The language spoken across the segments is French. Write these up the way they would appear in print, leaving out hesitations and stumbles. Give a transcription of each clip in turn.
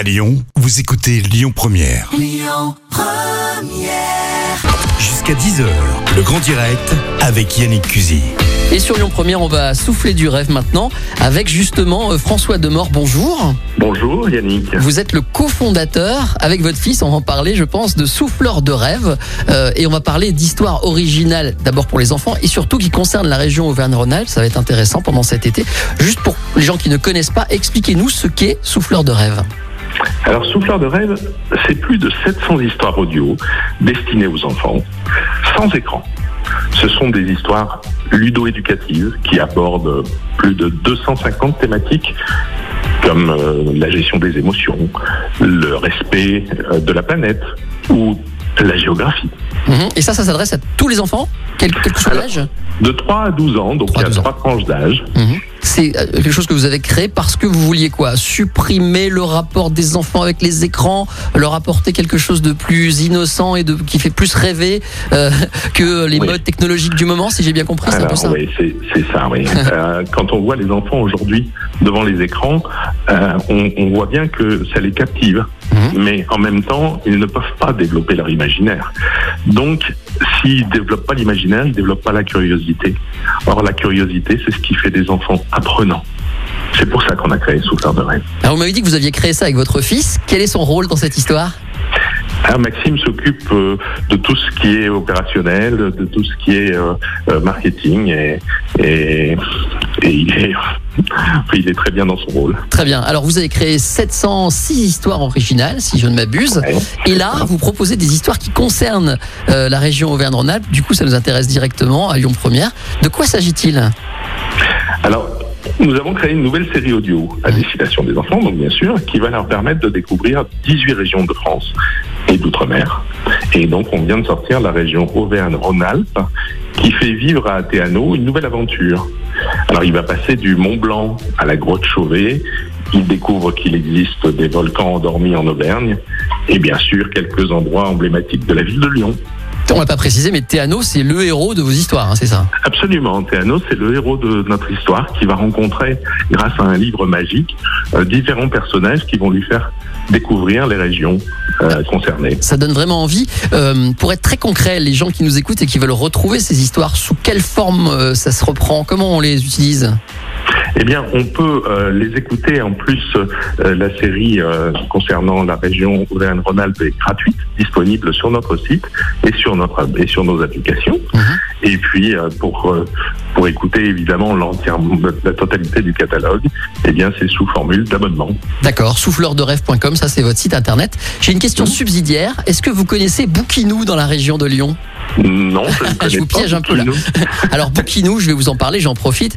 À Lyon, vous écoutez Lyon 1ère. Lyon 1ère. Jusqu'à 10h, le grand direct avec Yannick Cusy. Et sur Lyon 1ère, on va souffler du rêve maintenant avec justement François Demoor. Bonjour. Bonjour Yannick. Vous êtes le cofondateur avec votre fils, on va en parler je pense, de Souffleurs de rêves. Et on va parler d'histoires originales d'abord pour les enfants et surtout qui concernent la région Auvergne-Rhône-Alpes. Ça va être intéressant pendant cet été. Juste pour les gens qui ne connaissent pas, expliquez-nous ce qu'est Souffleurs de rêves. Alors Souffleurs de rêves, c'est plus de 700 histoires audio destinées aux enfants, sans écran. Ce sont des histoires ludo-éducatives qui abordent plus de 250 thématiques comme la gestion des émotions, le respect de la planète ou la géographie. Et ça s'adresse à tous les enfants, quel que soit l'âge ? De 3 à 12 ans, donc il y a 3 tranches d'âge. C'est quelque chose que vous avez créé parce que vous vouliez quoi ? Supprimer le rapport des enfants avec les écrans, leur apporter quelque chose de plus innocent et qui fait plus rêver que les modes technologiques du moment, si j'ai bien compris. Alors, c'est un peu ça. Oui, c'est ça, oui. Quand on voit les enfants aujourd'hui devant les écrans, on voit bien que ça les captive. Mais en même temps, ils ne peuvent pas développer leur imaginaire. Donc, s'ils ne développent pas l'imaginaire, ils ne développent pas la curiosité. Or, la curiosité, c'est ce qui fait des enfants apprenants. C'est pour ça qu'on a créé Souffleurs de rêves. Alors, vous m'avez dit que vous aviez créé ça avec votre fils. Quel est son rôle dans cette histoire ? Alors, Maxime s'occupe de tout ce qui est opérationnel, de tout ce qui est marketing et il est très bien dans son rôle. Très bien. Alors, vous avez créé 706 histoires originales, si je ne m'abuse. Ouais. Et là, vous proposez des histoires qui concernent la région Auvergne-Rhône-Alpes. Du coup, ça nous intéresse directement à Lyon 1ère. De quoi s'agit-il ? Alors, nous avons créé une nouvelle série audio à destination des enfants, donc bien sûr, qui va leur permettre de découvrir 18 régions de France et d'outre-mer. Et donc, on vient de sortir la région Auvergne-Rhône-Alpes, qui fait vivre à Théano une nouvelle aventure. Alors, il va passer du Mont Blanc à la Grotte Chauvet. Il découvre qu'il existe des volcans endormis en Auvergne et bien sûr quelques endroits emblématiques de la ville de Lyon. On ne l'a pas précisé, mais Théano, c'est le héros de vos histoires, hein, c'est ça ? Absolument, Théano, c'est le héros de notre histoire qui va rencontrer, grâce à un livre magique, différents personnages qui vont lui faire découvrir les régions concernées. Ça donne vraiment envie. Pour être très concret, les gens qui nous écoutent et qui veulent retrouver ces histoires, sous quelle forme ça se reprend ? Comment on les utilise ? Eh bien, on peut les écouter. En plus, la série concernant la région Auvergne-Rhône-Alpes est gratuite, disponible sur notre site et sur nos applications. Et puis, pour écouter évidemment la totalité du catalogue, eh bien, c'est sous formule d'abonnement. D'accord, souffleursdereves.com, ça c'est votre site internet. J'ai une question subsidiaire. Est-ce que vous connaissez Bookinou dans la région de Lyon ? Non, je vous piège un peu là. Alors Bookinou, je vais vous en parler, j'en profite.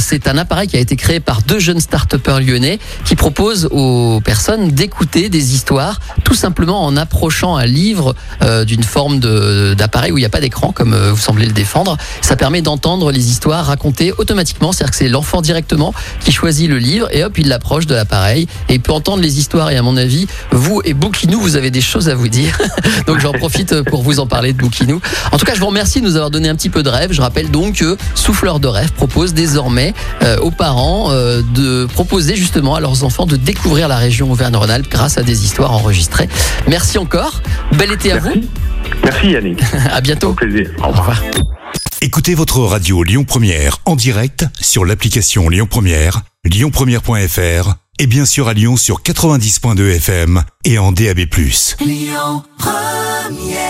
C'est un appareil qui a été créé par 2 jeunes start-upers lyonnais qui proposent aux personnes d'écouter des histoires tout simplement en approchant un livre d'une forme d'appareil où il n'y a pas d'écran, comme vous semblez le défendre. Ça permet d'entendre les histoires racontées automatiquement, c'est-à-dire que c'est l'enfant directement qui choisit le livre et hop, il l'approche de l'appareil et il peut entendre les histoires. Et à mon avis, vous et Bookinou, vous avez des choses à vous dire. Donc j'en profite pour vous en parler de Bookinou. En tout cas, je vous remercie de nous avoir donné un petit peu de rêve. Je rappelle donc que Souffleurs de rêves propose désormais aux parents de proposer justement à leurs enfants de découvrir la région Auvergne-Rhône-Alpes grâce à des histoires enregistrées. Merci encore. Bel été à vous. Merci Yannick. À bientôt. Au plaisir. Au revoir. Écoutez votre radio Lyon 1ère en direct sur l'application Lyon 1ère, LyonPremiere.fr et bien sûr à Lyon sur 90.2 FM et en DAB+. Lyon 1ère.